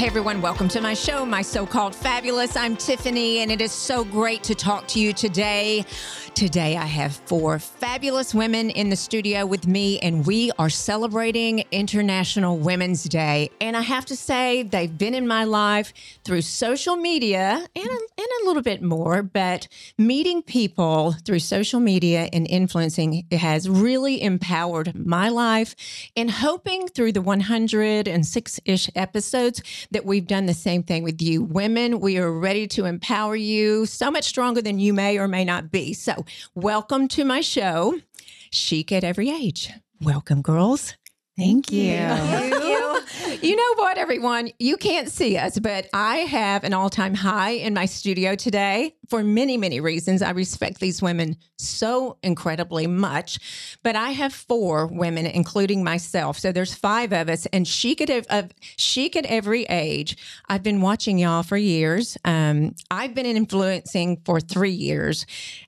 Hey everyone, welcome to my show, My So-Called Fabulous. I'm Tiffany, and it is so great to talk to you today. Today I have four fabulous women in the studio with me, and we are celebrating International Women's Day. And I have to say, they've been in my life through social media and a little bit more, but meeting people through social media and influencing has really empowered my life, and hoping through the 106-ish episodes that we've done the same thing with you. Women, we are ready to empower you so much stronger than you may or may not be. So welcome to my show, Chic at Every Age. Welcome, girls. Thank you. You know what, everyone? You can't see us, but I have an all-time high in my studio today for many, many reasons. I respect these women so incredibly much, but I have four women, including myself. So there's five of us, and Chic at Every Age. I've been watching y'all for years. I've been influencing for 3 years,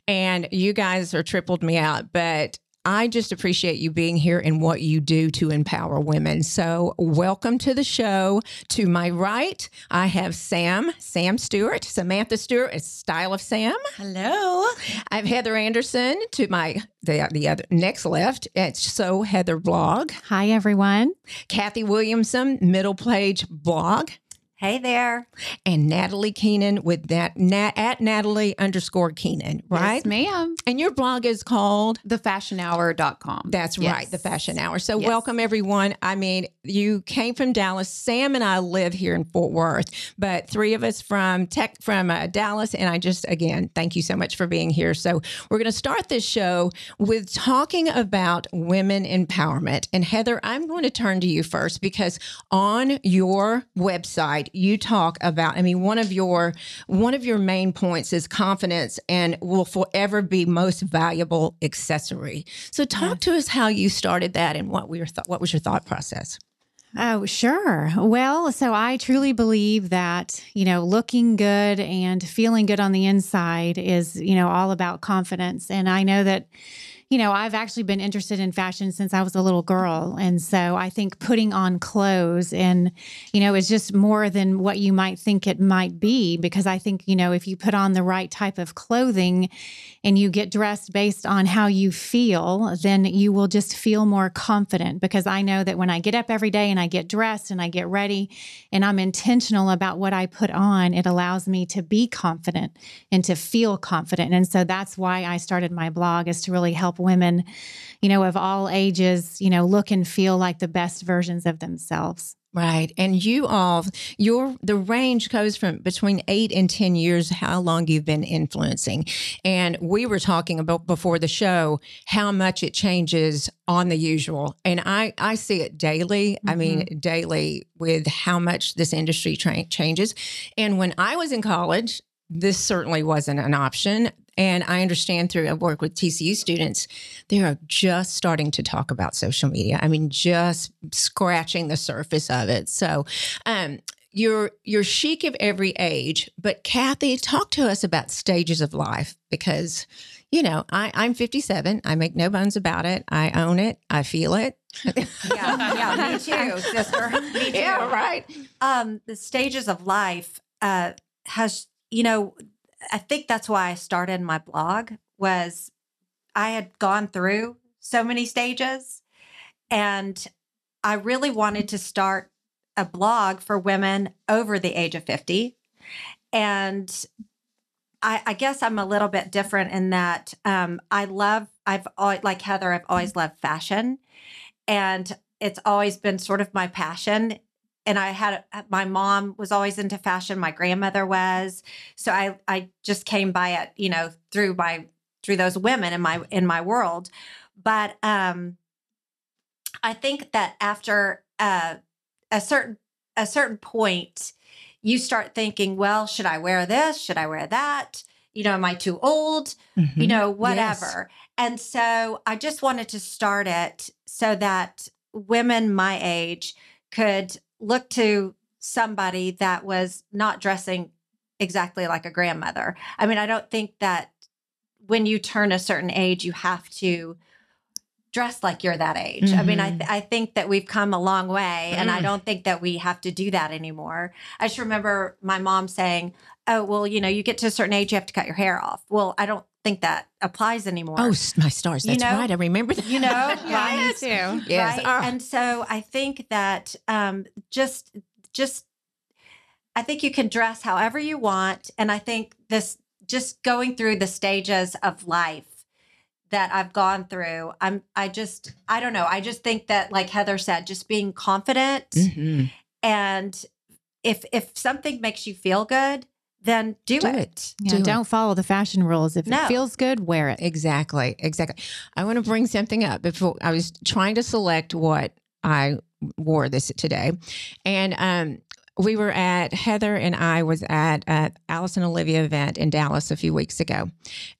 and you guys are tripled me out, but I just appreciate you being here and what you do to empower women. So welcome to the show. To my right, I have Sam Stewart, Samantha Stewart, Style of Sam. Hello. I have Heather Anderson to my the other next left. It's So Heather Blog. Hi, everyone. Kathy Williamson, Middle Page Blog. Hey there. And Natalie Keenan with that at Natalie_Keenan, right? Yes, ma'am. And your blog is called TheFashionHour.com. That's yes. Right, The Fashion Hour. So yes. Welcome, everyone. I mean, you came from Dallas. Sam and I live here in Fort Worth, but three of us from Dallas. And I just, again, thank you so much for being here. So we're going to start this show with talking about women empowerment. And Heather, I'm going to turn to you first, because on your website, you talk about, I mean, one of your main points is confidence and will forever be most valuable accessory. So talk to us how you started that and what was your thought process? Oh, sure. Well, so I truly believe that, you know, looking good and feeling good on the inside is, you know, all about confidence. And I know that, you know, I've actually been interested in fashion since I was a little girl. And so I think putting on clothes and, you know, is just more than what you might think it might be, because I think, you know, if you put on the right type of clothing and you get dressed based on how you feel, then you will just feel more confident. Because I know that when I get up every day and I get dressed and I get ready and I'm intentional about what I put on, it allows me to be confident and to feel confident. And so that's why I started my blog, is to really help women, you know, of all ages, you know, look and feel like the best versions of themselves. Right. And you all, the range goes from between 8 and 10 years, how long you've been influencing. And we were talking about before the show, how much it changes on the usual. And I see it daily. Mm-hmm. I mean, daily with how much this industry changes. And when I was in college, this certainly wasn't an option. And I understand through, I work with TCU students, they are just starting to talk about social media. I mean, just scratching the surface of it. So you're chic of every age. But Kathy, talk to us about stages of life, because, you know, I'm 57. I make no bones about it. I own it. I feel it. yeah, me too, sister. Me too. Yeah, right. The stages of life has, you know, I think that's why I started my blog, was I had gone through so many stages, and I really wanted to start a blog for women over the age of 50. And I guess I'm a little bit different in that like Heather, I've always loved fashion, and it's always been sort of my passion. And my mom was always into fashion. My grandmother was. So I just came by it, you know, through those women in my world. But I think that after a certain point, you start thinking, well, should I wear this? Should I wear that? You know, am I too old? Mm-hmm. You know, whatever. Yes. And so I just wanted to start it so that women my age could look to somebody that was not dressing exactly like a grandmother. I mean, I don't think that when you turn a certain age, you have to dress like you're that age. Mm-hmm. I mean, I think that we've come a long way, and I don't think that we have to do that anymore. I just remember my mom saying, oh, well, you know, you get to a certain age, you have to cut your hair off. Well, I don't think that applies anymore. Oh, my stars. That's right. I remember that. You know, right? Yeah, me too. Yes. Right? Oh. And so I think that I think you can dress however you want. And I think this, just going through the stages of life that I've gone through, I don't know. I just think that, like Heather said, just being confident, and if something makes you feel good, then do it. Yeah, don't follow the fashion rules. If it feels good, wear it. Exactly. I want to bring something up before I was trying to select what I wore this today. And, we were at, Heather and I was at an Alice and Olivia event in Dallas a few weeks ago.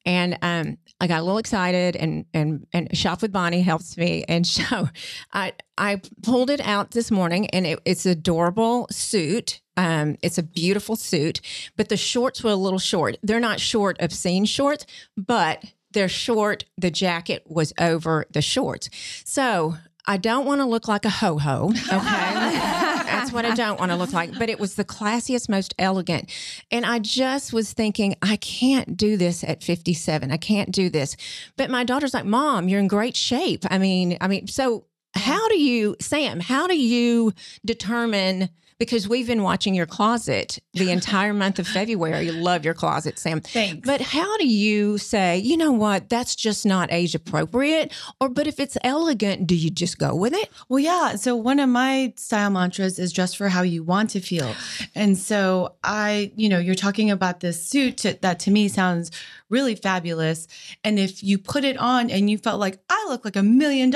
And I got a little excited, and Shop With Bonnie helps me. And so I pulled it out this morning, and it's an adorable suit. It's a beautiful suit, but the shorts were a little short. They're not short, obscene shorts, but they're short. The jacket was over the shorts. So I don't want to look like a ho-ho, okay? That's what I don't want to look like. But it was the classiest, most elegant. And I just was thinking, I can't do this at 57. I can't do this. But my daughter's like, Mom, you're in great shape. I mean, so how do you determine, because we've been watching your closet the entire month of February. You love your closet, Sam. Thanks. But how do you say, you know what, that's just not age appropriate? But if it's elegant, do you just go with it? Well, yeah. So one of my style mantras is dress for how you want to feel. And so you're talking about this suit that to me sounds really fabulous. And if you put it on and you felt like, I look like $1 million,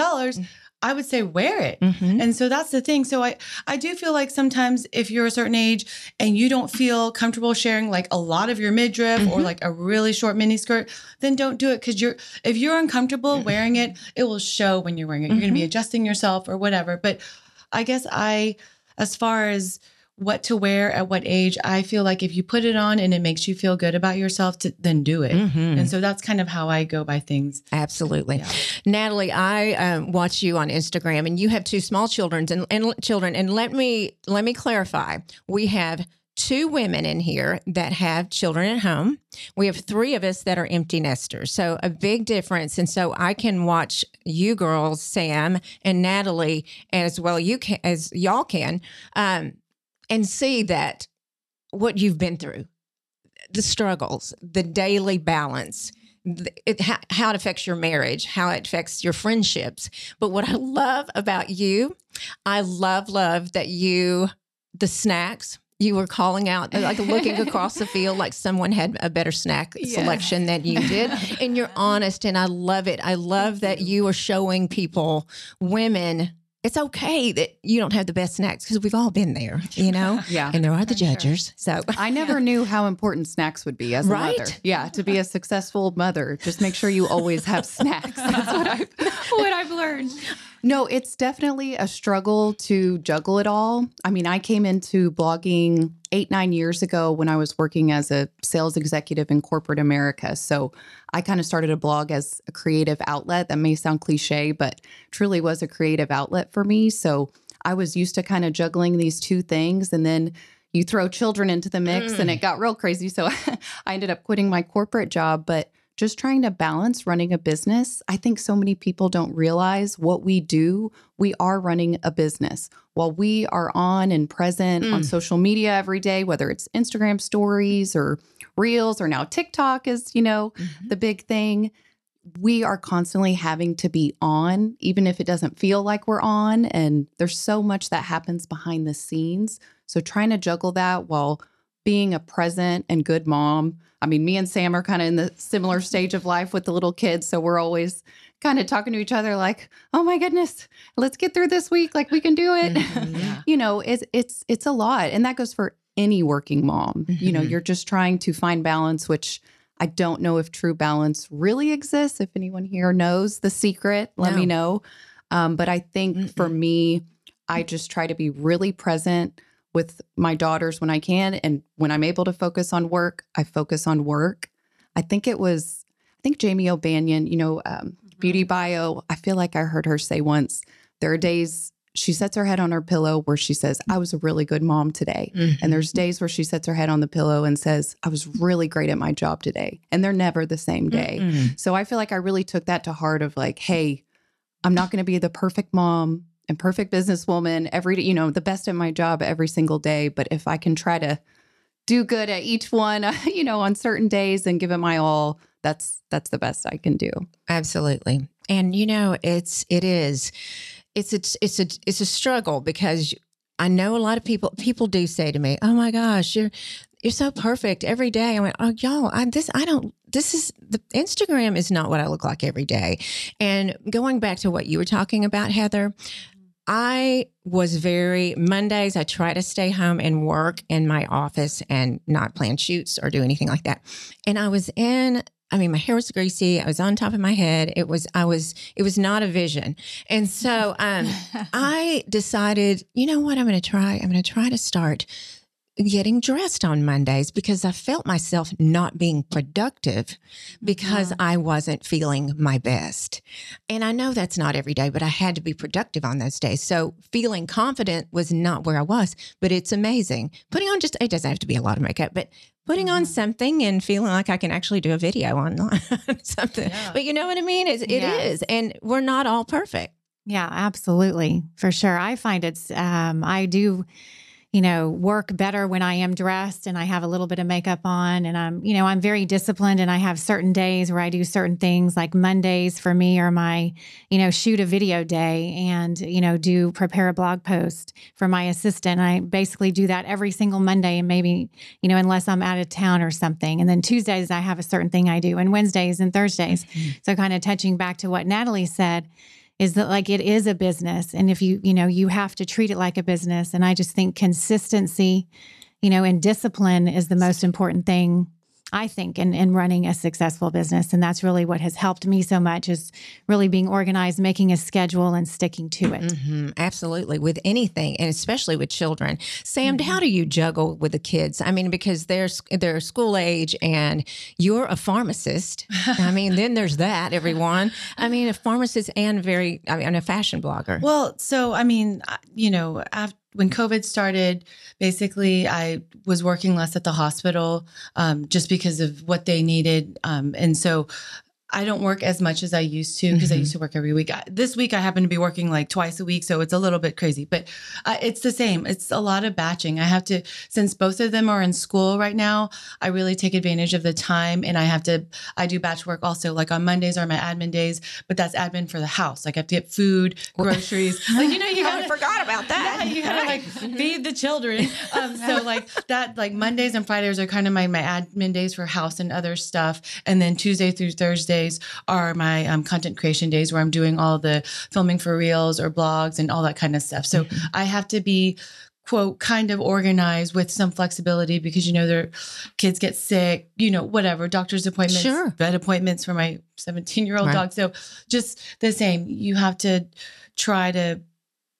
I would say wear it. Mm-hmm. And so that's the thing. So I do feel like sometimes if you're a certain age and you don't feel comfortable sharing like a lot of your midriff or like a really short mini skirt, then don't do it. Cause if you're uncomfortable wearing it, it will show when you're wearing it. You're going to be adjusting yourself or whatever. But I guess as far as what to wear at what age, I feel like if you put it on and it makes you feel good about yourself, then do it. And so that's kind of how I go by things. Absolutely. Yeah. Natalie, I watch you on Instagram, and you have two small children and let me clarify. We have two women in here that have children at home. We have three of us that are empty nesters. So a big difference. And so I can watch you girls, Sam and Natalie, as well as y'all can, and see that what you've been through, the struggles, the daily balance, how it affects your marriage, how it affects your friendships. But what I love about you, I love that the snacks, you were calling out, like looking across the field, like someone had a better snack selection than you did. And you're honest. And I love it. I love that you are showing people, women, it's okay that you don't have the best snacks, because we've all been there, you know? Yeah. And there are the judgers. Sure. So I never knew how important snacks would be as a mother. Yeah. To be a successful mother, just make sure you always have snacks. That's what I've learned. No, it's definitely a struggle to juggle it all. I mean, I came into blogging 8-9 years ago when I was working as a sales executive in corporate America. So I kind of started a blog as a creative outlet. That may sound cliche, but truly was a creative outlet for me. So I was used to kind of juggling these two things, and then you throw children into the mix and it got real crazy. So I ended up quitting my corporate job, but just trying to balance running a business. I think so many people don't realize what we do. We are running a business. While we are on and present on social media every day, whether it's Instagram stories or reels, or now TikTok is, the big thing. We are constantly having to be on, even if it doesn't feel like we're on. And there's so much that happens behind the scenes. So trying to juggle that while being a present and good mom. I mean, me and Sam are kind of in the similar stage of life with the little kids. So we're always kind of talking to each other like, oh my goodness, let's get through this week. Like we can do it. It's a lot. And that goes for any working mom. You're just trying to find balance, which I don't know if true balance really exists. If anyone here knows the secret, let me know. But I think for me, I just try to be really present with my daughters when I can. And when I'm able to focus on work, I focus on work. I think Jamie O'Banion, Beauty Bio, I feel like I heard her say once, there are days she sets her head on her pillow where she says, I was a really good mom today. Mm-hmm. And there's days where she sets her head on the pillow and says, I was really great at my job today. And they're never the same day. Mm-hmm. So I feel like I really took that to heart of like, hey, I'm not going to be the perfect mom and perfect businesswoman every day, you know, the best at my job every single day. But if I can try to do good at each one, you know, on certain days and give it my all, that's the best I can do. Absolutely. And, you know, it's a struggle because I know a lot of people do say to me, oh my gosh, you're so perfect every day. I went, oh y'all, Instagram is not what I look like every day. And going back to what you were talking about, Heather, I was Mondays I try to stay home and work in my office and not plan shoots or do anything like that. And my hair was greasy. I was on top of my head. It was not a vision. And so I decided, you know what, I'm going to try to start getting dressed on Mondays because I felt myself not being productive because I wasn't feeling my best. And I know that's not every day, but I had to be productive on those days. So feeling confident was not where I was, but it's amazing. Putting on it doesn't have to be a lot of makeup, but putting on something and feeling like I can actually do a video online, something. Yeah. But you know what I mean? It is. And we're not all perfect. Yeah, absolutely. For sure. I find it's, I do, you know, work better when I am dressed and I have a little bit of makeup on and I'm very disciplined and I have certain days where I do certain things, like Mondays for me are my, you know, shoot a video day and, you know, prepare a blog post for my assistant. I basically do that every single Monday and maybe, you know, unless I'm out of town or something. And then Tuesdays I have a certain thing I do and Wednesdays and Thursdays. Mm-hmm. So kind of touching back to what Natalie said, is that like it is a business. And if you have to treat it like a business. And I just think consistency, you know, and discipline is the most important thing, I think, in running a successful business. And that's really what has helped me so much is really being organized, making a schedule and sticking to it. Mm-hmm. Absolutely. With anything, and especially with children. Sam, mm-hmm. How do you juggle with the kids? I mean, because they're school age and you're a pharmacist. I mean, then there's that, everyone. I mean, a pharmacist and a fashion blogger. Well, so, I mean, you know, when COVID started, basically I was working less at the hospital just because of what they needed. And so I don't work as much as I used to because mm-hmm. I used to work every week. This week I happen to be working like twice a week. So it's a little bit crazy, but it's the same. It's a lot of batching. I have to, since both of them are in school right now, I really take advantage of the time and I do batch work also. Like on Mondays are my admin days, but that's admin for the house. Like I have to get food, groceries. Like, you know, you kind of forgot about that. Yeah, you gotta like feed the children. So like that, like Mondays and Fridays are kind of my admin days for house and other stuff. And then Tuesday through Thursday are my content creation days where I'm doing all the filming for reels or blogs and all that kind of stuff. So mm-hmm. I have to be, quote, kind of organized with some flexibility because, you know, their kids get sick, you know, whatever, doctor's appointments, sure. Vet appointments for my 17-year-old right. dog. So just the same, you have to try to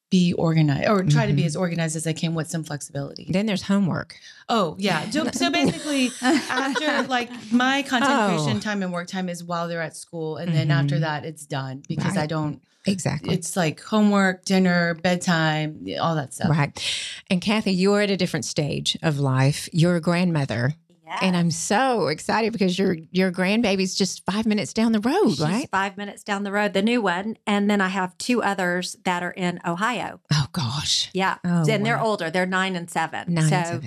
be organized or try mm-hmm. to be as organized as I can with some flexibility. Then there's homework. Oh yeah. So basically after like my content creation time and work time is while they're at school. And mm-hmm. then after that it's done because right. I don't. Exactly. It's like homework, dinner, bedtime, all that stuff. Right. And Kathy, you're at a different stage of life. You're a grandmother. Yeah. And I'm so excited because your grandbaby's just 5 minutes down the road, she's right? 5 minutes down the road, the new one. And then I have two others that are in Ohio. Oh, gosh. Yeah. Oh, and they're older. They're 9 and 7.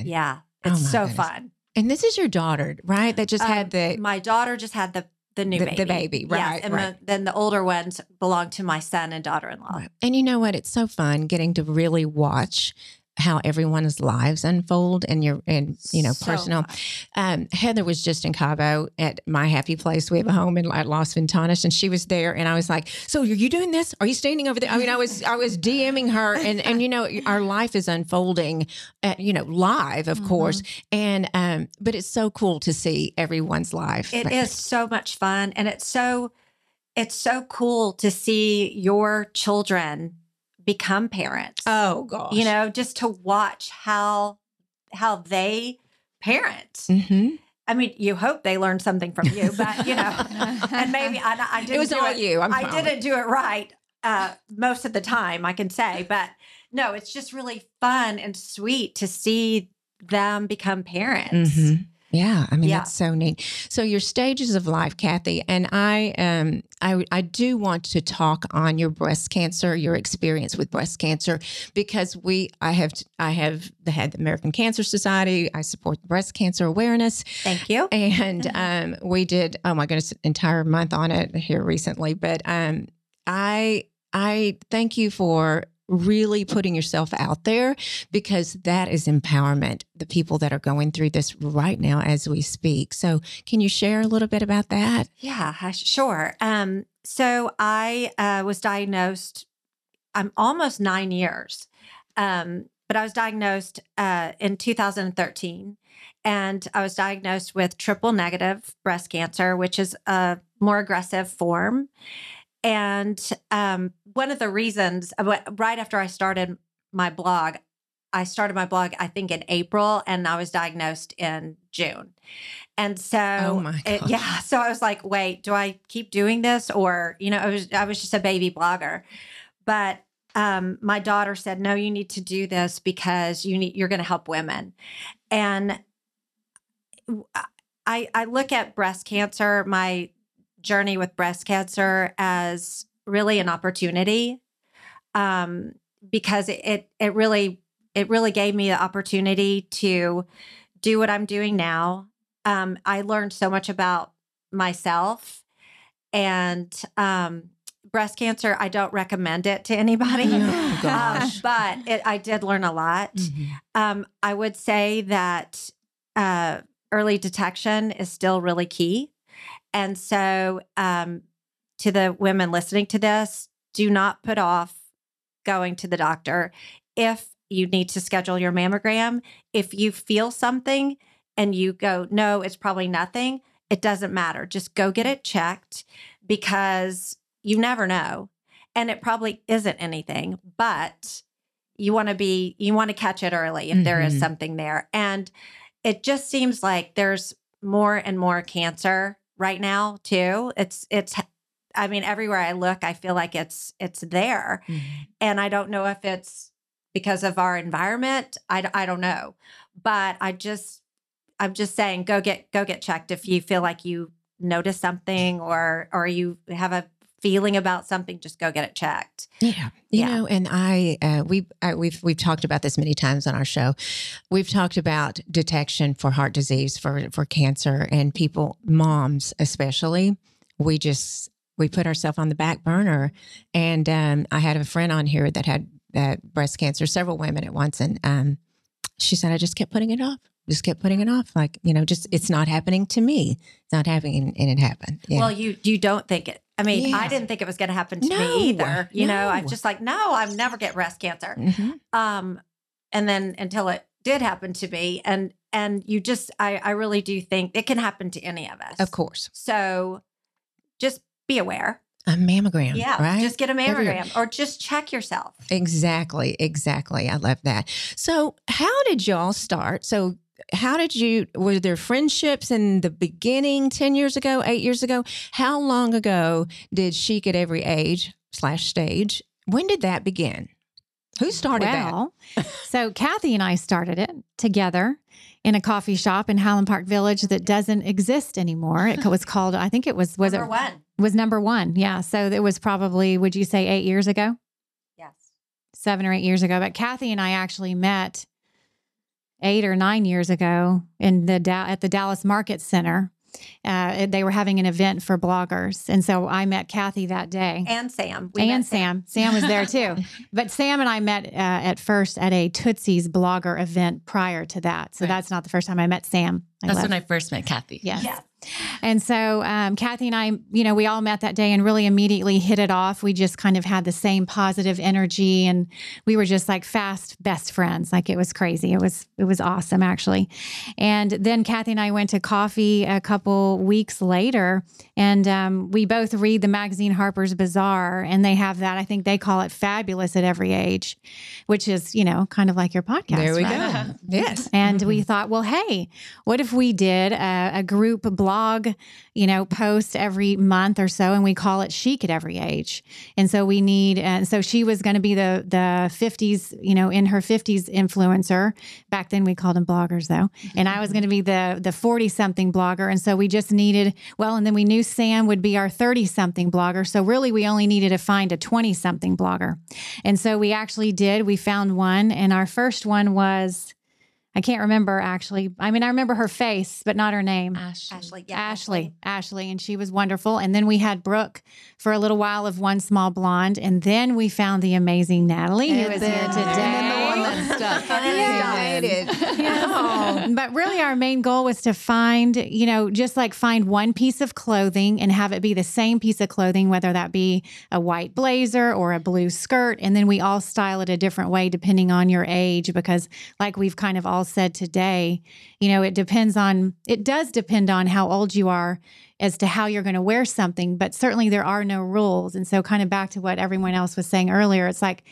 Yeah, it's fun. And this is your daughter, right? That just had the... My daughter just had the new baby. The baby, right. Yes, and right. Then the older ones belong to my son and daughter-in-law. Right. And you know what? It's so fun getting to really watch how everyone's lives unfold and personal. Heather was just in Cabo at my happy place. We have a home at Los Ventanas and she was there. And I was like, so are you doing this? Are you standing over there? I mean, I was DMing her and you know, our life is unfolding, you know, live of mm-hmm. course. And, but it's so cool to see everyone's life. It is so much fun. And it's so cool to see your children become parents. Oh gosh. You know, just to watch how they parent. Mm-hmm. I mean, you hope they learned something from you, but you know, and maybe I didn't. It was all you. I didn't do it right most of the time, I can say, but no, it's just really fun and sweet to see them become parents. Mm-hmm. Yeah, I mean, that's so neat. So your stages of life, Kathy, and I do want to talk on your breast cancer, your experience with breast cancer, because I have had the American Cancer Society. I support breast cancer awareness. Thank you. And we did, oh my goodness, an entire month on it here recently. But I thank you for really putting yourself out there, because that is empowerment, the people that are going through this right now as we speak. So can you share a little bit about that? Yeah, sure. So I was diagnosed, I'm almost 9 years, but I was diagnosed in 2013, and I was diagnosed with triple negative breast cancer, which is a more aggressive form. And one of the reasons, right after I started my blog, I think in April, and I was diagnosed in June. And so, oh my God. So I was like, wait, do I keep doing this? Or, you know, I was just a baby blogger. But my daughter said, no, you need to do this because you're going to help women. And I look at breast cancer, my journey with breast cancer, as really an opportunity, because it really gave me the opportunity to do what I'm doing now. I learned so much about myself, and breast cancer, I don't recommend it to anybody, oh, gosh. I did learn a lot. Mm-hmm. I would say that early detection is still really key. And so to the women listening to this, do not put off going to the doctor. If you need to schedule your mammogram, if you feel something and you go, no, it's probably nothing, it doesn't matter. Just go get it checked, because you never know. And it probably isn't anything, but you want to catch it early if mm-hmm. there is something there. And it just seems like there's more and more cancer right now too. It's I mean, everywhere I look, I feel like it's there. Mm-hmm. And I don't know if it's because of our environment. I don't know, but I'm just saying, go get checked. If you feel like you notice something or you have a feeling about something, just go get it checked. Yeah. You know, and we've talked about this many times on our show. We've talked about detection for heart disease, for cancer, and people, moms especially, we put ourselves on the back burner. And I had a friend on here that had breast cancer, several women at once. And she said, I just kept putting it off. Just kept putting it off. Like, you know, just, it's not happening to me. It's not happening, and it happened. Yeah. Well, you don't think it. I mean, yeah. I didn't think it was going to happen to me either. You know, I'm just like, no, I'll never get breast cancer. Mm-hmm. And then until it did happen to me, and you just, I really do think it can happen to any of us. Of course. So just be aware. A mammogram, yeah, right? Just get a mammogram or just check yourself. Exactly. I love that. So how did y'all start? So were there friendships in the beginning 10 years ago, 8 years ago? How long ago did Chic at Every Age /stage? When did that begin? Who started that? So Kathy and I started it together in a coffee shop in Highland Park Village that doesn't exist anymore. It was called, I think it was Number One. Was Number One. Yeah. So it was probably, would you say 8 years ago? Yes. 7 or 8 years ago. But Kathy and I actually met 8 or 9 years ago at the Dallas Market Center. They were having an event for bloggers. And so I met Kathy that day. And Sam. Sam was there too. But Sam and I met at first at a Tootsie's blogger event prior to that. So that's not the first time I met Sam. That's when I first met Kathy. Yes. Yeah. And so Kathy and I, you know, we all met that day and really immediately hit it off. We just kind of had the same positive energy, and we were just like fast best friends. Like, it was crazy. It was awesome, actually. And then Kathy and I went to coffee a couple weeks later, and we both read the magazine Harper's Bazaar, and they have that. I think they call it Fabulous at Every Age, which is, you know, kind of like your podcast. There we go. Yes. And we thought, well, hey, what if if we did a group blog, you know, post every month or so, and we call it Chic at Every Age. And so we need, and so she was going to be the 50s, you know, in her 50s influencer. Back then we called them bloggers though. And I was going to be the 40 something blogger. And so we just needed, well, and then we knew Sam would be our 30 something blogger. So really we only needed to find a 20 something blogger. And so we actually did, we found one, and our first one was, I can't remember actually. I mean, I remember her face, but not her name. Ashley. And she was wonderful. And then we had Brooke for a little while of One Small Blonde. And then we found the amazing Natalie, who is here today. And then the one that stuck. But really our main goal was to find, you know, just like find one piece of clothing and have it be the same piece of clothing, whether that be a white blazer or a blue skirt. And then we all style it a different way depending on your age, because like we've kind of all said today, you know, it does depend on how old you are as to how you're going to wear something, but certainly there are no rules. And so kind of back to what everyone else was saying earlier, it's like,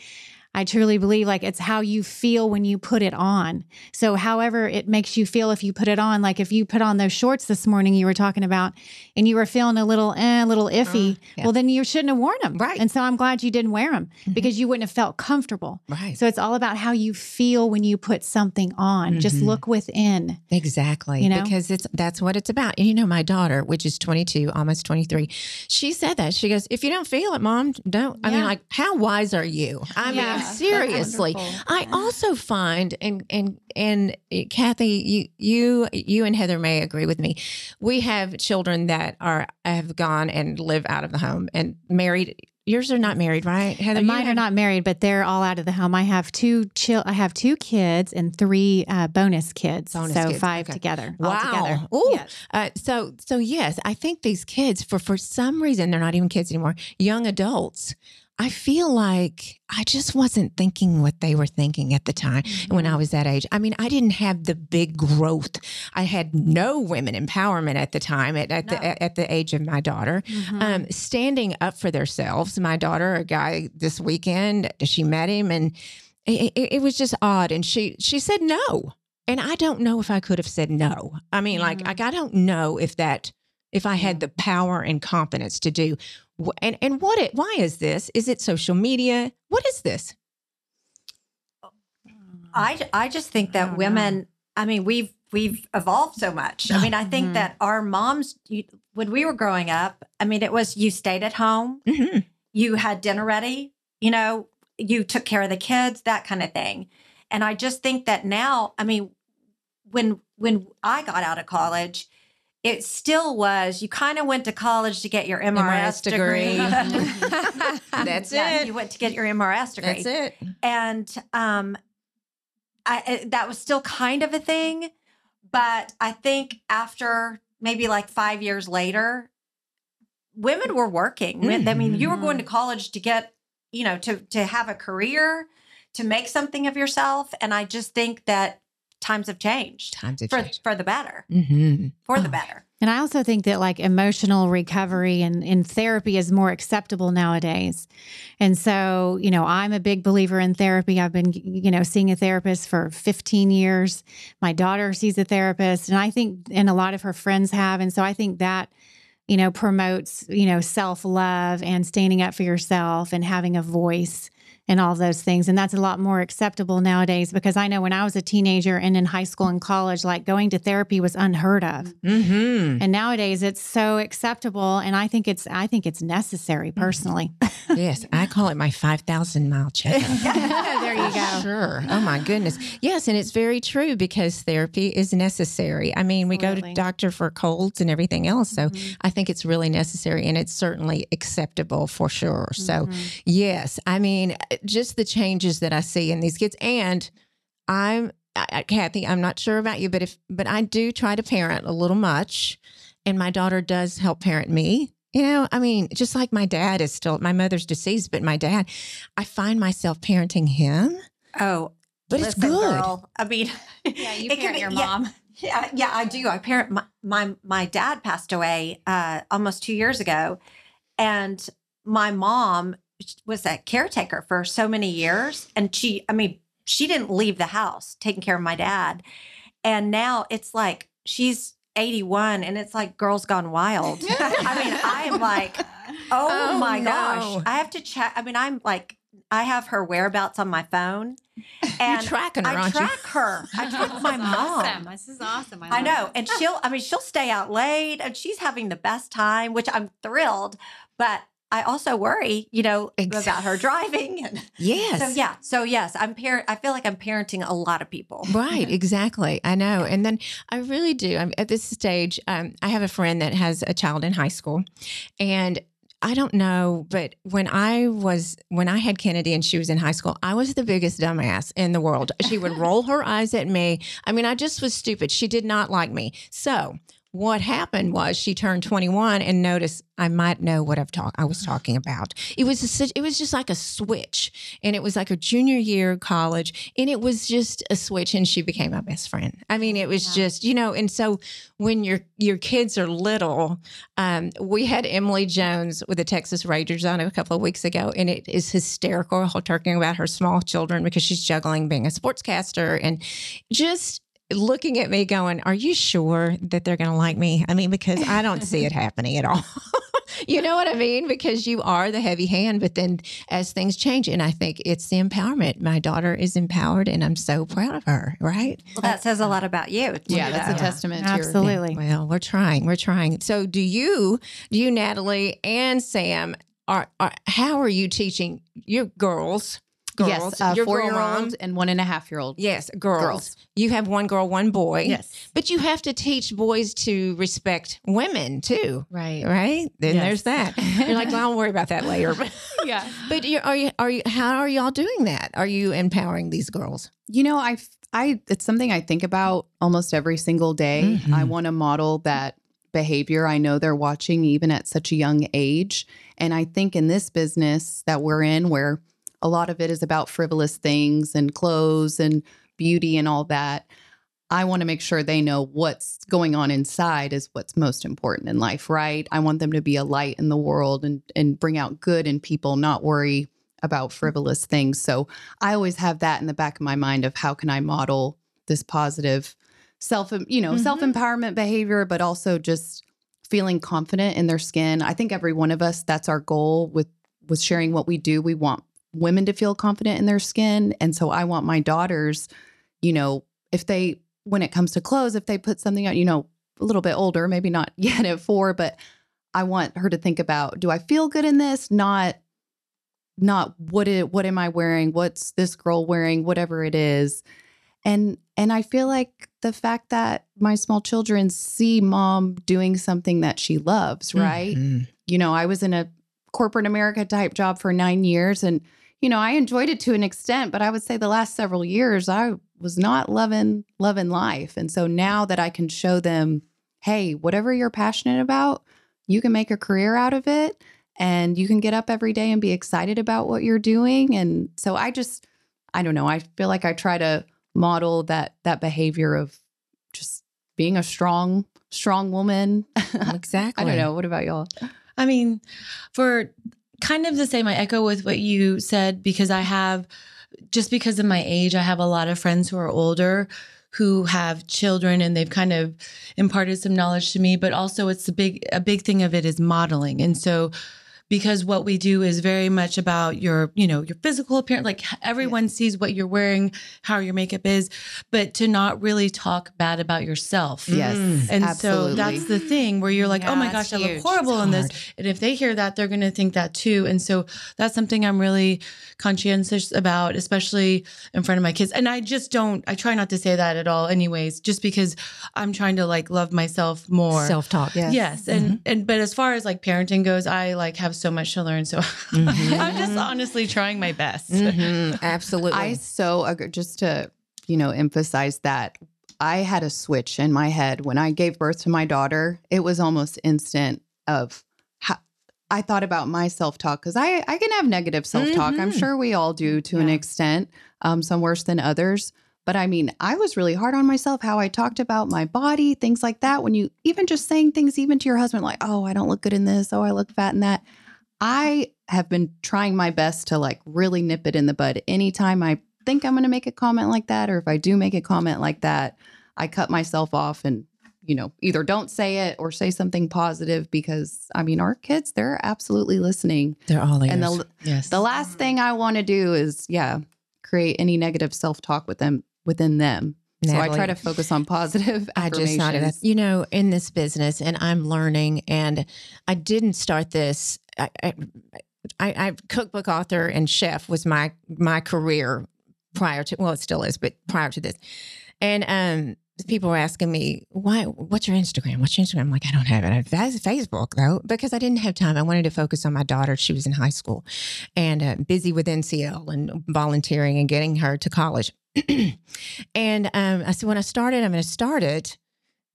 I truly believe like it's how you feel when you put it on. So however it makes you feel if you put it on, like if you put on those shorts this morning you were talking about and you were feeling a little iffy, well then you shouldn't have worn them. Right. And so I'm glad you didn't wear them because you wouldn't have felt comfortable. Right. So it's all about how you feel when you put something on. Just look within. Exactly. You know? Because that's what it's about. And you know, my daughter, which is 22, almost 23, she said that. She goes, if you don't feel it, Mom, don't. I mean, like, how wise are you? I mean, seriously. I also find, and Kathy, you and Heather may agree with me. We have children that have gone and live out of the home and married. Yours are not married, right, Heather? Mine are not married, but they're all out of the home. I have two kids and three bonus kids. Five together. Wow. All together. Yes. So yes, I think these kids, for some reason, they're not even kids anymore, young adults, I feel like I just wasn't thinking what they were thinking at the time when I was that age. I mean, I didn't have the big growth. I had no women empowerment at the time at the age of my daughter. Standing up for themselves. My daughter, a guy this weekend, she met him and it was just odd. And she said no. And I don't know if I could have said no. I mean, like I don't know if I had the power and confidence to do. And why is this? Is it social media? What is this? I just think that women, I mean, we've evolved so much. I mean, I think that our moms, when we were growing up, I mean, it was, you stayed at home, you had dinner ready, you know, you took care of the kids, that kind of thing. And I just think that now, I mean, when I got out of college, it still was, you kind of went to college to get your MRS degree. That's it. You went to get your MRS degree. That's it. And that was still kind of a thing. But I think after maybe like 5 years later, women were working. I mean, you were going to college to get, you know, to have a career, to make something of yourself. And I just think that Times have changed for the better. For the better. And I also think that like emotional recovery and therapy is more acceptable nowadays. And so, you know, I'm a big believer in therapy. I've been, you know, seeing a therapist for 15 years. My daughter sees a therapist and I think, and a lot of her friends have. And so I think that, you know, promotes, you know, self-love and standing up for yourself and having a voice and all those things. And that's a lot more acceptable nowadays, because I know when I was a teenager and in high school and college, like going to therapy was unheard of. And nowadays it's so acceptable. And I think it's necessary personally. Yes. I call it my 5,000 mile checkup. There you go. Sure. Oh my goodness. Yes. And it's very true, because therapy is necessary. I mean, we go to doctor for colds and everything else. So I think it's really necessary, and it's certainly acceptable for sure. So yes, I mean, just the changes that I see in these kids. And Kathy, I'm not sure about you, but I do try to parent a little much, and my daughter does help parent me. You know, I mean, just like my dad is still, my mother's deceased, but my dad, I find myself parenting him. Oh, but listen, it's good. Girl, I mean, yeah, you parent your mom. Yeah, I do. I parent my dad passed away almost 2 years ago, and my mom was a caretaker for so many years. And she didn't leave the house taking care of my dad. And now it's like, she's 81 and it's like Girls Gone Wild. I mean, I am like, oh my gosh. I have to check. I mean, I'm like, I have her whereabouts on my phone. And you're tracking her, aren't you? I track her. I track my mom. Awesome. This is awesome. I know. And she'll stay out late and she's having the best time, which I'm thrilled. But I also worry, about her driving. And yes. So, yes, I feel like I'm parenting a lot of people. Right. Exactly. I know. And then I really do. I'm at this stage. I have a friend that has a child in high school, and I don't know, but when I had Kennedy and she was in high school, I was the biggest dumbass in the world. She would roll her eyes at me. I mean, I just was stupid. She did not like me. So what happened was she turned 21 and noticed I might know what I was talking about. It was just like a switch, and it was like her junior year of college, and it was just a switch, and she became my best friend. I mean, it was just, and so when your kids are little, we had Emily Jones with the Texas Rangers on a couple of weeks ago, and it is hysterical talking about her small children because she's juggling being a sportscaster and just looking at me going, are you sure that they're going to like me? I mean, because I don't see it happening at all. You know what I mean? Because you are the heavy hand, but then as things change, and I think it's the empowerment. My daughter is empowered and I'm so proud of her, right? Well, that says a lot about you. Yeah, that's a testament to your... Absolutely. Well, we're trying. So do you, Natalie and Sam, how are you teaching your girls? Yes, 4-year-old and 1.5-year-old. Yes, girls. You have one girl, one boy. Yes. But you have to teach boys to respect women too. Right. Right? Then there's that. You're like, well, I'll worry about that later. Yeah. But how are y'all doing that? Are you empowering these girls? It's something I think about almost every single day. Mm-hmm. I want to model that behavior. I know they're watching even at such a young age. And I think in this business that we're in, where a lot of it is about frivolous things and clothes and beauty and all that, I want to make sure they know what's going on inside is what's most important in life, right? I want them to be a light in the world and bring out good in people, not worry about frivolous things. So I always have that in the back of my mind of how can I model this positive self-empowerment behavior, but also just feeling confident in their skin. I think every one of us, that's our goal with sharing what we do. We want women to feel confident in their skin. And so I want my daughters, when it comes to clothes, if they put something on, a little bit older, maybe not yet at 4, but I want her to think about, do I feel good in this? Not what am I wearing? What's this girl wearing? Whatever it is. And I feel like the fact that my small children see mom doing something that she loves, right? Mm-hmm. I was in a corporate America type job for 9 years. And, I enjoyed it to an extent, but I would say the last several years, I was not loving life. And so now that I can show them, hey, whatever you're passionate about, you can make a career out of it, and you can get up every day and be excited about what you're doing. And so I don't know. I feel like I try to model that behavior of just being a strong woman. Exactly. I don't know. What about y'all? I mean, for kind of the same, I echo with what you said, because because of my age, I have a lot of friends who are older who have children, and they've kind of imparted some knowledge to me, but also it's a big thing of it is modeling. And so, because what we do is very much about your physical appearance, like everyone sees what you're wearing, how your makeup is, but to not really talk bad about yourself. Yes, and absolutely. So that's the thing where you're like, oh my gosh, huge. I look horrible in this. And if they hear that, they're going to think that too. And so that's something I'm really conscientious about, especially in front of my kids. And I try not to say that at all anyways, just because I'm trying to like love myself more. Self-talk. Yes. But as far as like parenting goes, I like have so much to learn. So I'm just honestly trying my best. Mm-hmm. Absolutely. I so agree. Just to, emphasize that I had a switch in my head when I gave birth to my daughter. It was almost instant of how I thought about my self-talk, because I can have negative self-talk. Mm-hmm. I'm sure we all do to an extent, some worse than others. But I mean, I was really hard on myself, how I talked about my body, things like that. When you even just saying things, even to your husband, like, oh, I don't look good in this. Oh, I look fat in that. I have been trying my best to like really nip it in the bud. Anytime I think I'm going to make a comment like that, or if I do make a comment like that, I cut myself off and you know, either don't say it or say something positive, because I mean, our kids, they're absolutely listening. They're all ears. And the last thing I want to do is, create any negative self-talk with them, within them. Natalie, so I try to focus on positive affirmations. I just noticed, you know, in this business, and I'm learning, and I didn't start this. I cookbook author and chef was my career prior to, well, it still is, but prior to this. And, people were asking me, what's your Instagram? What's your Instagram? I'm like, I don't have it. That's Facebook though, because I didn't have time. I wanted to focus on my daughter. She was in high school and busy with NCL and volunteering and getting her to college. And I said, when I started, I'm going to start it.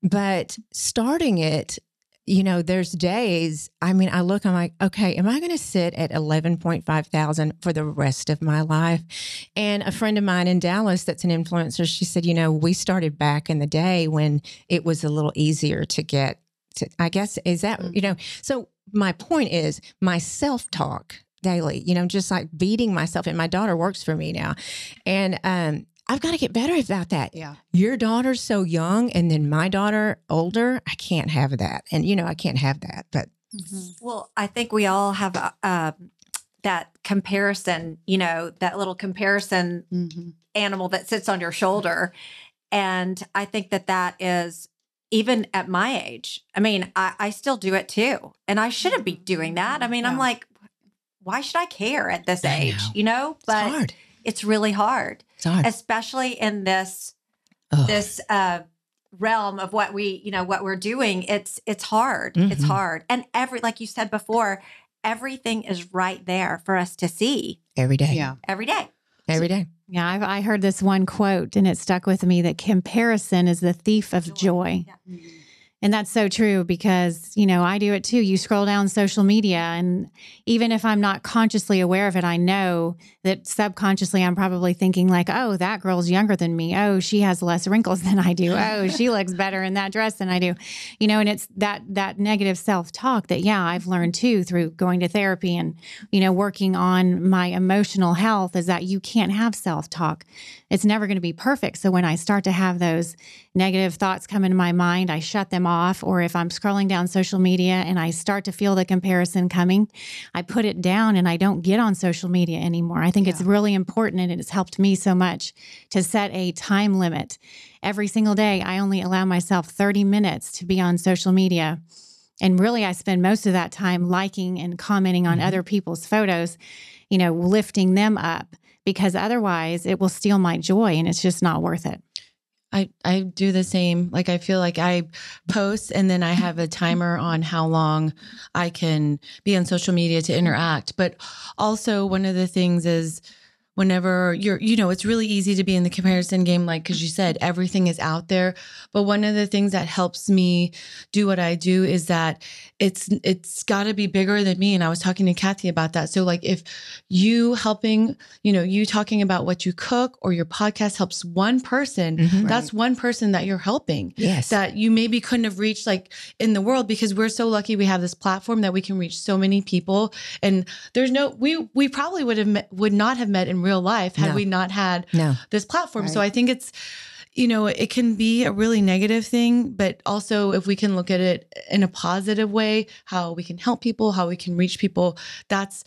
But starting it, you know, there's days, I mean, I look, I'm like, okay, am I going to sit at 11.5 thousand for the rest of my life? And a friend of mine in Dallas that's an influencer, she said, you know, we started back in the day when it was a little easier to get to, I guess, is that, you know, so my point is my self-talk daily, you know, just like beating myself, and my daughter works for me now. And, I've got to get better about that. Yeah. Your daughter's so young, and then my daughter older, I can't have that. And, you know, I can't have that. But well, I think we all have that comparison, you know, that little comparison animal that sits on your shoulder. And I think that is, even at my age, I mean, I still do it too. And I shouldn't be doing that. I mean, I'm like, why should I care at this age? You know, but it's hard. It's really hard. Especially in this realm of what we, you know, what we're doing. It's hard. It's hard. And like you said before, everything is right there for us to see every day. Yeah. Every day. Yeah. I heard this one quote, and it stuck with me, that comparison is the thief of joy. Yeah. And that's so true, because, you know, I do it too. You scroll down social media, and even if I'm not consciously aware of it, I know that subconsciously I'm probably thinking like, oh, that girl's younger than me. Oh, she has less wrinkles than I do. Oh, she looks better in that dress than I do. You know, and it's that negative self-talk that, I've learned too through going to therapy and, you know, working on my emotional health, is that you can't have self-talk. It's never going to be perfect. So when I start to have those negative thoughts come into my mind, I shut them off. Or if I'm scrolling down social media and I start to feel the comparison coming, I put it down and I don't get on social media anymore. I think it's really important, and it's helped me so much to set a time limit. Every single day, I only allow myself 30 minutes to be on social media. And really, I spend most of that time liking and commenting on other people's photos, you know, lifting them up, because otherwise it will steal my joy, and it's just not worth it. I do the same. Like, I feel like I post, and then I have a timer on how long I can be on social media to interact. But also, one of the things is, whenever you're, you know, it's really easy to be in the comparison game, like, because you said everything is out there. But one of the things that helps me do what I do is that it's got to be bigger than me. And I was talking to Kathy about that. So, like, if you helping, you know, you talking about what you cook or your podcast helps one person, that's one person that you're helping. Yes, that you maybe couldn't have reached, like, in the world, because we're so lucky we have this platform that we can reach so many people. And there's no, we probably would not have met in real life had we not had this platform. Right. So I think it's, you know, it can be a really negative thing, but also if we can look at it in a positive way, how we can help people, how we can reach people, that's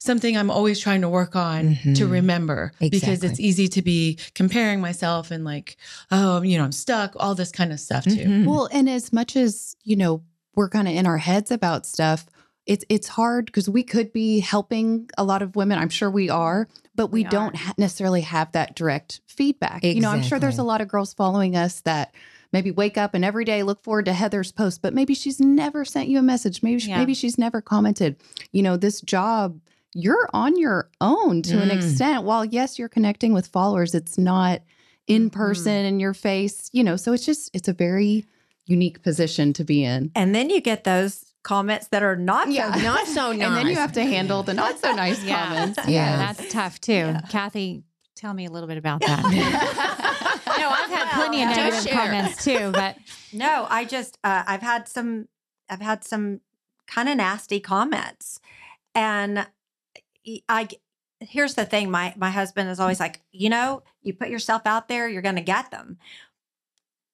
something I'm always trying to work on to remember, because it's easy to be comparing myself and like, oh, you know, I'm stuck, all this kind of stuff too. Well, and as much as, you know, we're kind of in our heads about stuff, it's hard, because we could be helping a lot of women. I'm sure we are, but we don't necessarily have that direct feedback. Exactly. You know, I'm sure there's a lot of girls following us that maybe wake up and every day look forward to Heather's post, but maybe she's never sent you a message. Maybe maybe she's never commented. You know, this job, you're on your own to an extent. While, yes, you're connecting with followers, it's not in person in your face, you know, so it's just, it's a very unique position to be in. And then you get those comments that are not so nice. And then you have to handle the not so nice comments. Yeah, that's tough too. Yeah. Kathy, tell me a little bit about that. No, I've had plenty of negative comments too, but no, I just I've had some kind of nasty comments, and here's the thing: my husband is always like, you know, you put yourself out there, you're going to get them.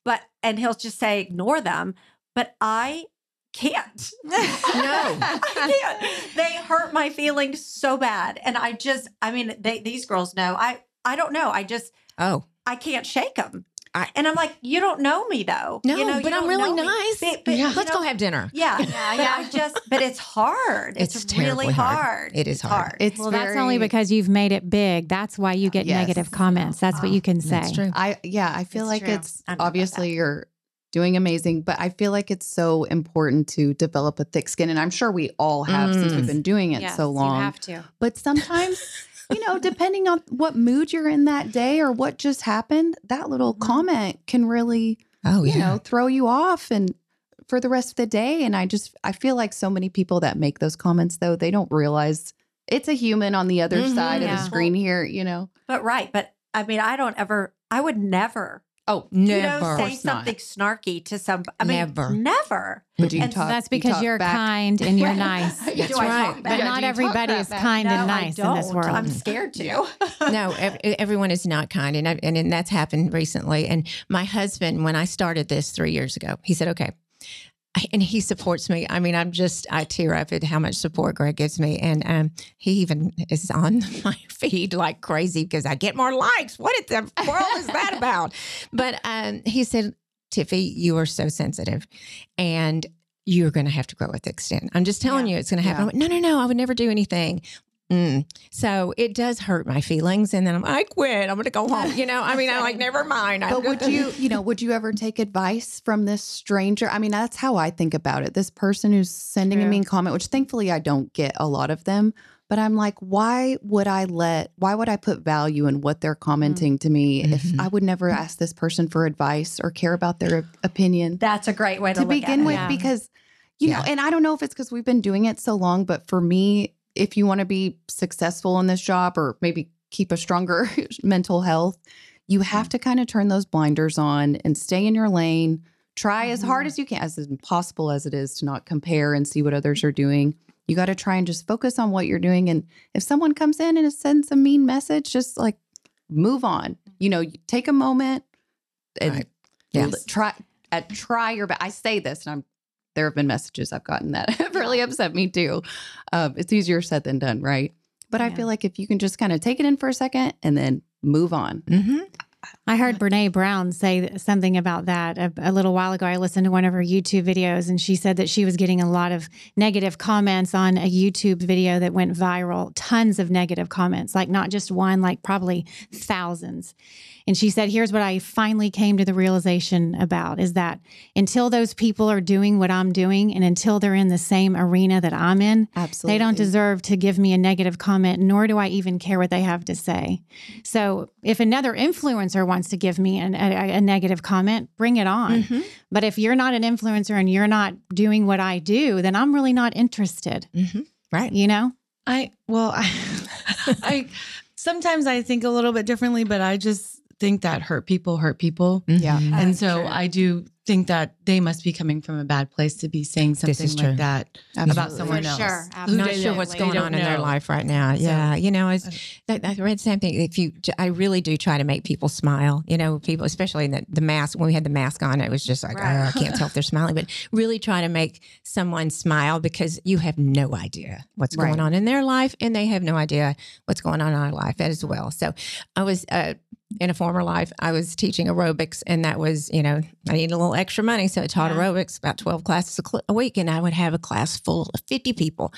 but, and he'll just say, ignore them. But I can't. No, I can't. They hurt my feelings so bad. And I just, I mean, these girls know, I don't know. I just, I can't shake them. And I'm like, you don't know me though. No, you know, but I'm really nice. But, yeah. Let's go have dinner. Yeah. Yeah. But it's hard. It's really hard. It is hard. It's well, that's only because you've made it big. That's why you get negative comments. That's what you can say. That's true. I feel it's like true. It's obviously you're doing amazing, but I feel like it's so important to develop a thick skin. And I'm sure we all have since we've been doing it so long. You have to. But sometimes you know, depending on what mood you're in that day or what just happened, that little comment can really, you know, throw you off and for the rest of the day. And I feel like so many people that make those comments, though, they don't realize it's a human on the other side of the screen here, you know. But right. But I mean, I would never. Oh, never. You know, say something snarky to somebody. I mean, never. But you talk, that's because you're kind and you're nice. That's right. But not everybody is kind and nice in this world. I'm scared to. No, everyone is not kind. And that's happened recently. And my husband, when I started this 3 years ago, he said, okay. And he supports me. I mean, I tear up at how much support Greg gives me. And he even is on my feed like crazy because I get more likes. What in the world is that about? But he said, Tiffy, you are so sensitive and you're going to have to grow a thick skin. I'm just telling you it's going to happen. Yeah. I went, no, I would never do anything. So it does hurt my feelings. And then I quit. I'm going to go home. You know, I mean, I'm like, never mind. But would you ever take advice from this stranger? I mean, that's how I think about it. This person who's sending a mean comment, which thankfully I don't get a lot of them, but I'm like, why would I put value in what they're commenting to me if I would never ask this person for advice or care about their opinion? That's a great way to look at it. To begin with, because, you know, and I don't know if it's because we've been doing it so long, but for me, if you want to be successful in this job or maybe keep a stronger mental health, you have to kind of turn those blinders on and stay in your lane. Try as hard as you can, as impossible as it is to not compare and see what others are doing. You got to try and just focus on what you're doing. And if someone comes in and sends a mean message, just like move on, you know, take a moment and try your best. I say this and there have been messages I've gotten that have really upset me too. It's easier said than done, right? But I feel like if you can just kind of take it in for a second and then move on. Mm-hmm. I heard Brene Brown say something about that a little while ago. I listened to one of her YouTube videos and she said that she was getting a lot of negative comments on a YouTube video that went viral, tons of negative comments, like not just one, like probably thousands. And she said, here's what I finally came to the realization about is that until those people are doing what I'm doing and until they're in the same arena that I'm in, they don't deserve to give me a negative comment, nor do I even care what they have to say. So if another influencer wants to give me a negative comment, bring it on. Mm-hmm. But if you're not an influencer and you're not doing what I do, then I'm really not interested. Mm-hmm. Right. You know? I sometimes I think a little bit differently, but I just think that hurt people. Yeah. And so I do think that they must be coming from a bad place to be saying something like that about someone else. Sure. I'm not sure what's going on in their life right now. Yeah. You know, I read something. I really do try to make people smile, you know, people, especially in the mask, when we had the mask on, it was just like, I can't tell if they're smiling, but really try to make someone smile because you have no idea what's going on in their life and they have no idea what's going on in our life as well. So I was, in a former life, I was teaching aerobics and that was, you know, I needed a little extra money. So I taught aerobics, about 12 classes a week. And I would have a class full of 50 people.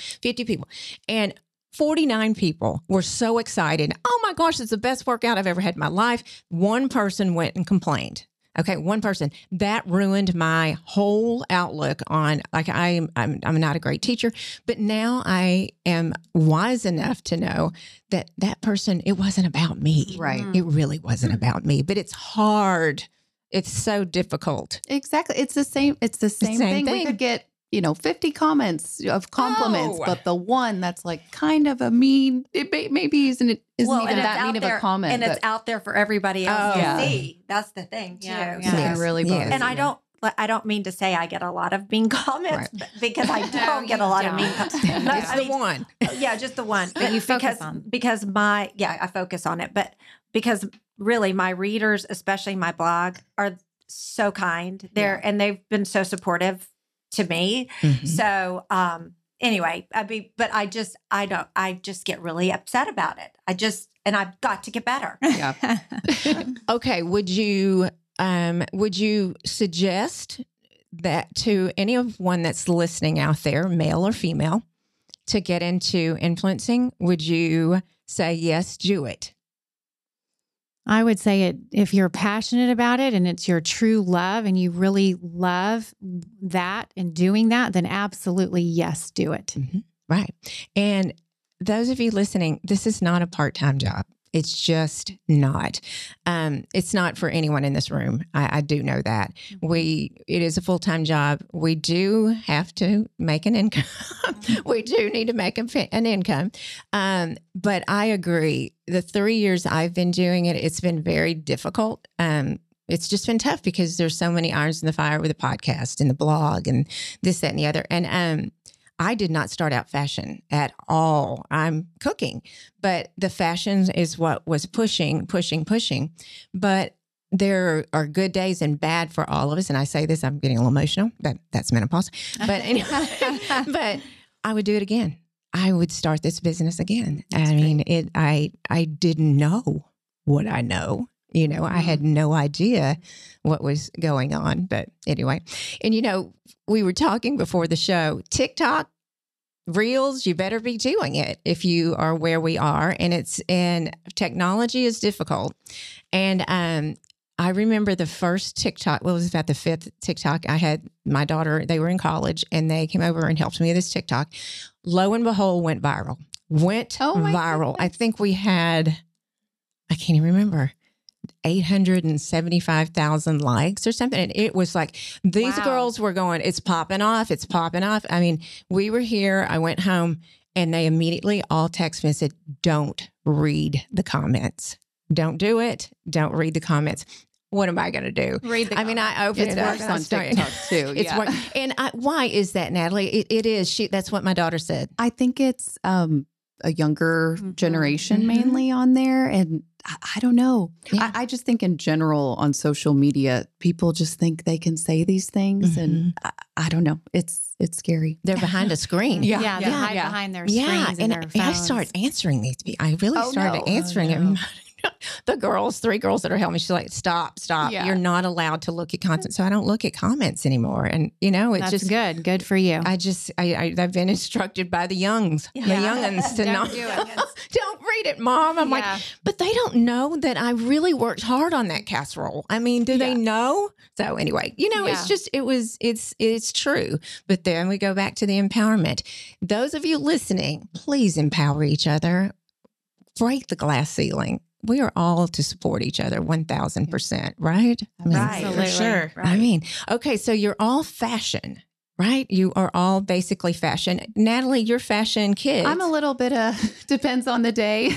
And 49 people were so excited. Oh my gosh, it's the best workout I've ever had in my life. One person went and complained. Okay. One person that ruined my whole outlook on like, I'm not a great teacher, but now I am wise enough to know that that person, it wasn't about me. Right. It really wasn't about me, but it's hard. It's so difficult. Exactly. It's the same thing. We could get, you know, 50 comments of compliments, but the one that's like kind of a mean, it maybe isn't even that mean of a comment. And it's out there for everybody else to see. That's the thing too. Yeah. So really bothers. And I don't mean to say I get a lot of mean comments because I don't get a lot of mean comments. It's the one. Yeah, just the one. But you focus on. Because I focus on it. But because really my readers, especially my blog, are so kind there, and they've been so supportive to me. Mm-hmm. So, anyway, I just get really upset about it. And I've got to get better. Yeah. Okay. Would you suggest that to anyone that's listening out there, male or female, to get into influencing? Would you say, yes, do it? I would say it if you're passionate about it and it's your true love and you really love that and doing that, then absolutely, yes, do it. Mm-hmm. Right. And those of you listening, this is not a part-time job. It's just not. It's not for anyone in this room. I do know that. It is a full-time job. We do have to make an income. We do need to make an income. But I agree. The 3 years I've been doing it, it's been very difficult. It's just been tough because there's so many irons in the fire with the podcast and the blog and this, that, and the other. And, I did not start out fashion at all. I'm cooking, but the fashion is what was pushing. But there are good days and bad for all of us. And I say this, I'm getting a little emotional, but that's menopause. But anyway, but I would do it again. I would start this business again. I didn't know what I know. You know, I had no idea what was going on, but anyway. And, you know, we were talking before the show, TikTok, Reels, you better be doing it if you are where we are. And technology is difficult. And I remember the first TikTok, well, it was about the fifth TikTok. I had my daughter, they were in college and they came over and helped me with this TikTok. Lo and behold, went viral. Went viral. Goodness. I think we had, I can't even remember. 875,000 likes or something. And it was like, these girls were going, it's popping off. It's popping off. I mean, we were here, I went home and they immediately all text me and said, don't read the comments. Don't do it. Don't read the comments. What am I going to do? I opened it up. It's worse on TikTok too. It's worse. And why is that, Natalie? It is. That's what my daughter said. I think it's a younger generation mainly on there. And I don't know. Yeah. I just think in general on social media, people just think they can say these things. Mm-hmm. And I don't know. It's scary. They're behind a screen. Yeah. They hide behind their screens and their phones. I started answering these. I really started answering them. The three girls that are helping me, she's like, stop. Yeah. You're not allowed to look at comments. So I don't look at comments anymore. And you know, it's just good. Good for you. I've been instructed by the youngins to not do it. Don't read it, Mom. I'm like, but they don't know that I really worked hard on that casserole. I mean, do they know? So anyway, you know, it's true. But then we go back to the empowerment. Those of you listening, please empower each other. Break the glass ceiling. We are all to support each other 1,000%, right? I mean, absolutely. For sure. Right. I mean, okay, so you're all fashion, right? You are all basically fashion. Natalie, you're fashion kids. I'm a little bit depends on the day.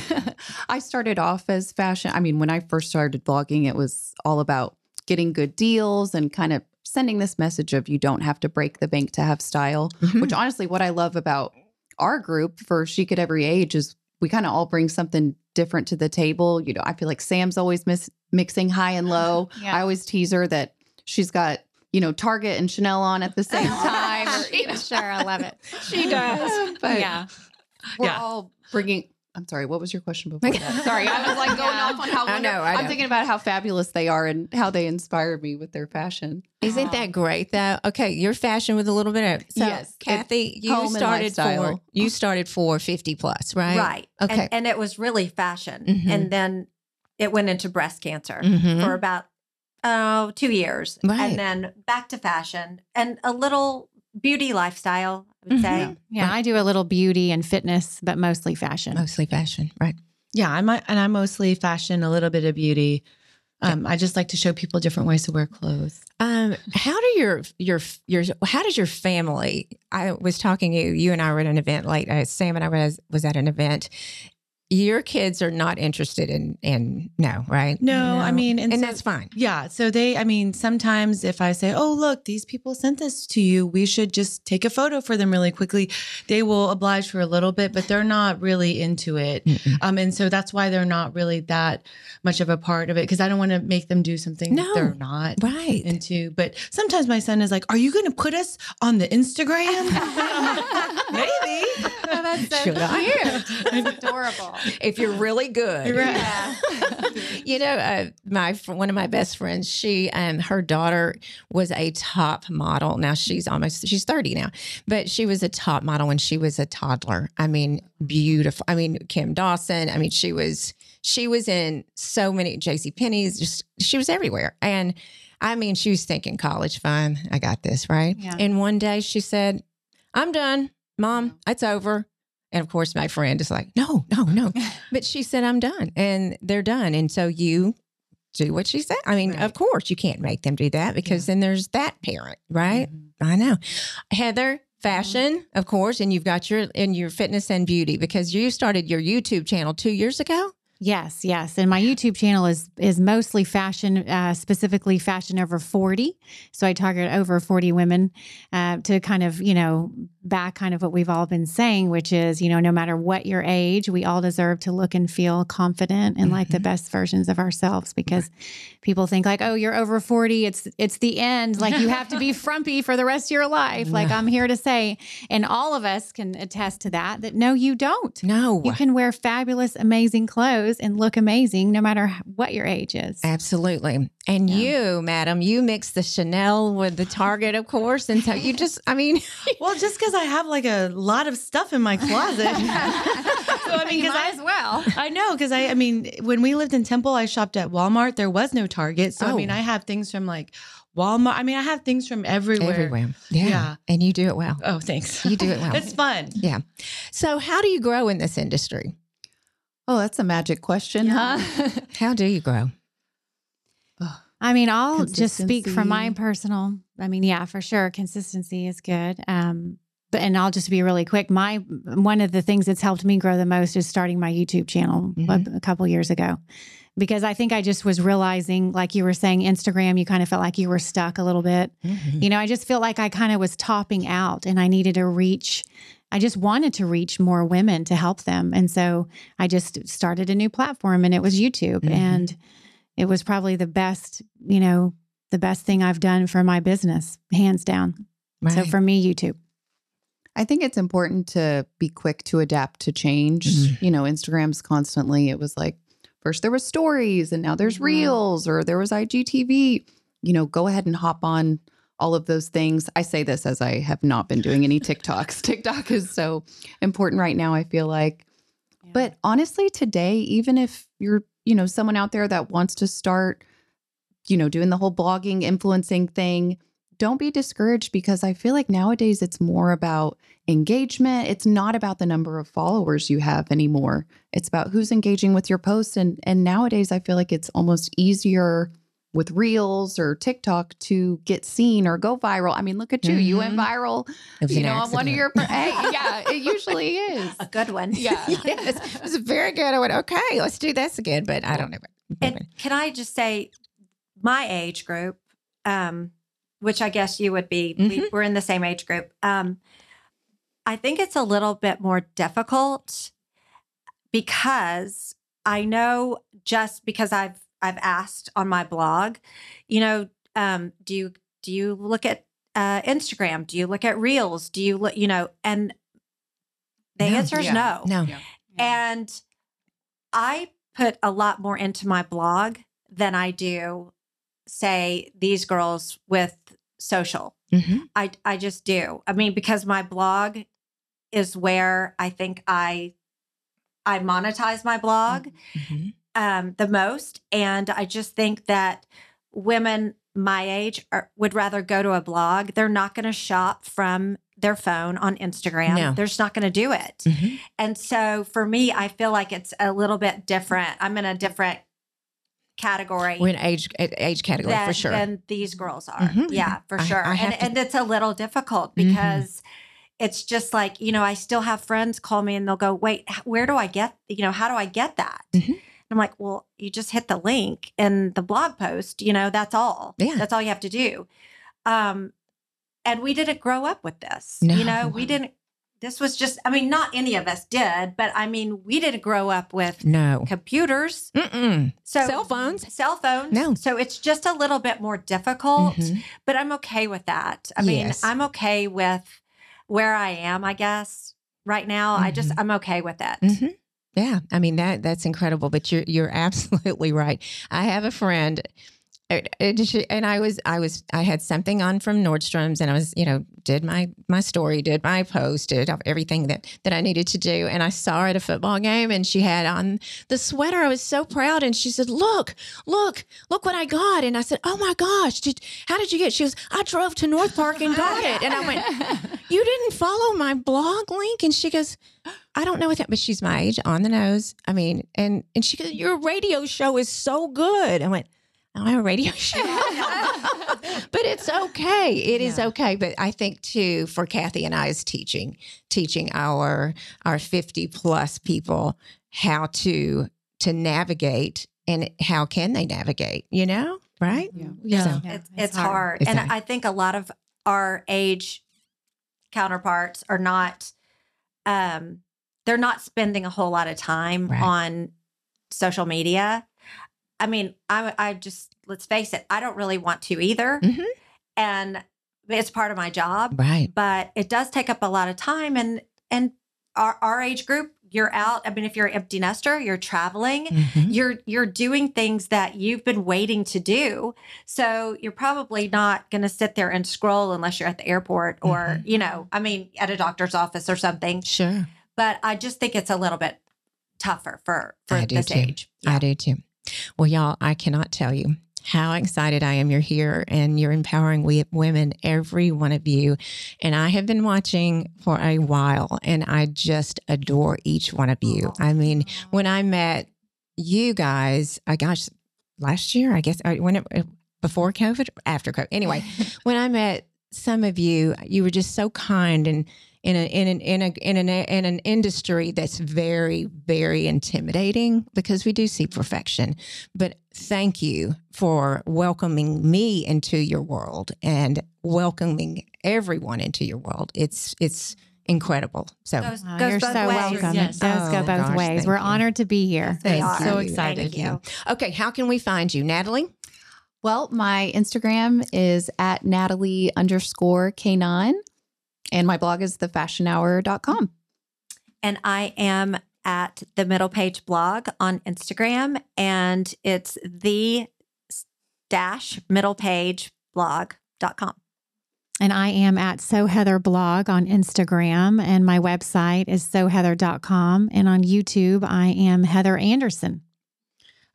I started off as fashion. I mean, when I first started blogging, it was all about getting good deals and kind of sending this message of you don't have to break the bank to have style, which honestly, what I love about our group for Chic at Every Age is we kind of all bring something different to the table. You know, I feel like Sam's always mixing high and low. Yeah. I always tease her that she's got, you know, Target and Chanel on at the same time. Sure, I love it. She does. But we're all bringing... I'm sorry, what was your question before that? Sorry, I was like going off on how I'm thinking about how fabulous they are and how they inspire me with their fashion. Isn't that great though? Okay, your fashion with a little bit of Kathy, you started for 50 plus, right? Right. Okay. And it was really fashion. Mm-hmm. And then it went into breast cancer for about 2 years. Right. And then back to fashion and a little beauty lifestyle, I would say. Yeah, right. I do a little beauty and fitness, but mostly fashion. Right. Yeah, I'm mostly fashion, a little bit of beauty. I just like to show people different ways to wear clothes. How does your family? I was talking to you and I were at an event late. Sam and I was at an event. your kids are not interested in no, right? No, no. I mean, and so, that's fine. Yeah. So they, I mean, sometimes if I say, oh, look, these people sent this to you, we should just take a photo for them really quickly. They will oblige for a little bit, but they're not really into it. And so that's why they're not really that much of a part of it. Cause I don't want to make them do something that they're not into. But sometimes my son is like, are you going to put us on the Instagram? Maybe. Well, that's so cute. That's adorable. If you're really good. Right. Yeah. You know, one of my best friends, she and her daughter was a top model. Now she's 30 now, but she was a top model when she was a toddler. I mean, beautiful. I mean, Kim Dawson. I mean, she was in so many JCPenney's, just, she was everywhere. And I mean, she was thinking college, fine, I got this, right? Yeah. And one day she said, I'm done, Mom, it's over. And of course, my friend is like, no. But she said, I'm done. And they're done. And so you do what she said. I mean, of course, you can't make them do that because then there's that parent, right? Mm-hmm. I know. Heather, fashion, of course. And you've got your fitness and beauty because you started your YouTube channel 2 years ago. Yes. Yes. And my YouTube channel is mostly fashion, specifically fashion over 40. So I target over 40 women to kind of, you know, back kind of what we've all been saying, which is, you know, no matter what your age, we all deserve to look and feel confident and like the best versions of ourselves because people think like, oh, you're over 40. It's the end. Like you have to be frumpy for the rest of your life. Like I'm here to say, and all of us can attest to that no, you don't. No, you can wear fabulous, amazing clothes and look amazing no matter what your age is. Absolutely. And you, madam, you mix the Chanel with the Target, of course. And so you just, I mean. Well, just because I have like a lot of stuff in my closet. So I mean, because I know, because I mean, when we lived in Temple, I shopped at Walmart. There was no Target. So I mean, I have things from like Walmart. I mean, I have things from everywhere. Yeah. And you do it well. Oh, thanks. You do it well. It's fun. Yeah. So how do you grow in this industry? Oh, that's a magic question, huh? How do you grow? I mean, I'll just speak from my personal, I mean, yeah, for sure. Consistency is good. And I'll just be really quick. One of the things that's helped me grow the most is starting my YouTube channel a couple years ago. Because I think I just was realizing, like you were saying, Instagram, you kind of felt like you were stuck a little bit. You know, I just feel like I kind of was topping out and I needed to reach. I just wanted to reach more women to help them. And so I just started a new platform and it was YouTube. And it was probably the best, you know, the best thing I've done for my business, hands down. Right. So for me, YouTube. I think it's important to be quick to adapt to change. You know, Instagram's constantly, it was like, first there was stories and now there's reels or there was IGTV, you know, go ahead and hop on all of those things. I say this as I have not been doing any TikToks. TikTok is so important right now, I feel like. But honestly, today, even if you're, you know, someone out there that wants to start, you know, doing the whole blogging, influencing thing, don't be discouraged because I feel like nowadays it's more about engagement. It's not about the number of followers you have anymore. It's about who's engaging with your posts. And nowadays I feel like it's almost easier with reels or TikTok to get seen or go viral. I mean, look at you, you went viral, you know, on one of your, it usually is. A good one. Yeah. Yes, it was very good. I went, okay, let's do this again, but I don't know. And can I just say my age group, which I guess you would be, we're in the same age group. I think it's a little bit more difficult because I know just because I've asked on my blog, you know, do you look at Instagram? Do you look at Reels? Do you look, you know, and the answer is no. Yeah. And I put a lot more into my blog than I do, say, these girls with social. I just do. I mean, because my blog is where I think I monetize my blog. The most. And I just think that women my age would rather go to a blog. They're not going to shop from their phone on Instagram. No. They're just not going to do it. And so for me, I feel like it's a little bit different. I'm in a different category. We're in age category for sure. Than these girls are. Yeah, for sure. And it's a little difficult because it's just like, you know, I still have friends call me and they'll go, wait, where do I get, you know, how do I get that? Mm-hmm. I'm like, well, you just hit the link in the blog post, you know, that's all. Yeah. That's all you have to do. And we didn't grow up with this. No. You know, we didn't. This was just, I mean, not any of us did, but I mean, we didn't grow up with computers. Mm-mm. So Cell phones. No. So it's just a little bit more difficult, mm-hmm. but I'm okay with that. I mean, I'm okay with where I am, I guess, right now. Mm-hmm. I'm okay with it. Mm-hmm. Yeah. I mean, that's incredible, but you're absolutely right. I have a friend and I had something on from Nordstrom's and I was, you know, did my story, did my post, did everything that I needed to do. And I saw her at a football game and she had on the sweater. I was so proud. And she said, look what I got. And I said, oh my gosh, how did you get it? She goes, I drove to North Park and got it. And I went, you didn't follow my blog link? And she goes, I don't know what that, but she's my age, on the nose. I mean, and she goes, your radio show is so good. I went, I have a radio show, but it's okay. It is okay. But I think too, for Kathy and I, is teaching our 50 plus people how to navigate and how can they navigate, you know? Right. Yeah. So, it's hard. It's hard. I think a lot of our age counterparts are not, they're not spending a whole lot of time on social media. I mean, I just, let's face it, I don't really want to either. Mm-hmm. And it's part of my job. Right. But it does take up a lot of time. And our age group, you're out. I mean, if you're an empty nester, you're traveling, mm-hmm. you're doing things that you've been waiting to do. So you're probably not going to sit there and scroll unless you're at the airport or, mm-hmm. you know, I mean, at a doctor's office or something. Sure. But I just think it's a little bit tougher for this age. Yeah. I do too. Well, y'all, I cannot tell you how excited I am you're here and you're empowering women, every one of you. And I have been watching for a while and I just adore each one of you. I mean, when I met you guys, last year, I guess, before COVID, after COVID. Anyway, when I met some of you, you were just so kind and in an industry that's very, very intimidating because we do see perfection. But thank you for welcoming me into your world and welcoming everyone into your world. It's incredible. So you're so welcome. Yes. It does go both ways. We're honored to be here. Yes, so excited. Thank you. Okay, how can we find you, Natalie? Well, my Instagram is at Natalie_K9. And my blog is TheFashionHour.com. And I am at the Middle Page Blog on Instagram. And it's the-middlepageblog.com. And I am at So Heather Blog on Instagram. And my website is soheather.com. And on YouTube, I am Heather Anderson.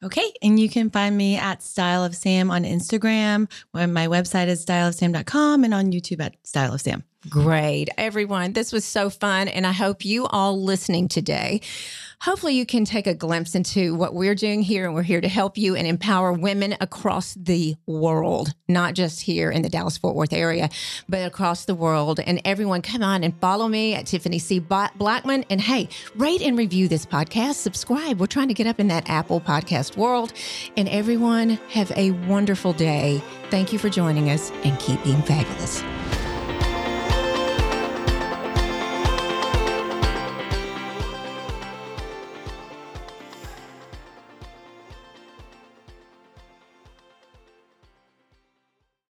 Okay. And you can find me at Style of Sam on Instagram. My website is styleofsam.com and on YouTube at Style of Sam. Great. Everyone, this was so fun. And I hope you all listening today, hopefully you can take a glimpse into what we're doing here. And we're here to help you and empower women across the world, not just here in the Dallas-Fort Worth area, but across the world. And everyone, come on and follow me at Tiffany C. Blackman. And hey, rate and review this podcast. Subscribe. We're trying to get up in that Apple podcast world. And everyone, have a wonderful day. Thank you for joining us and keep being fabulous.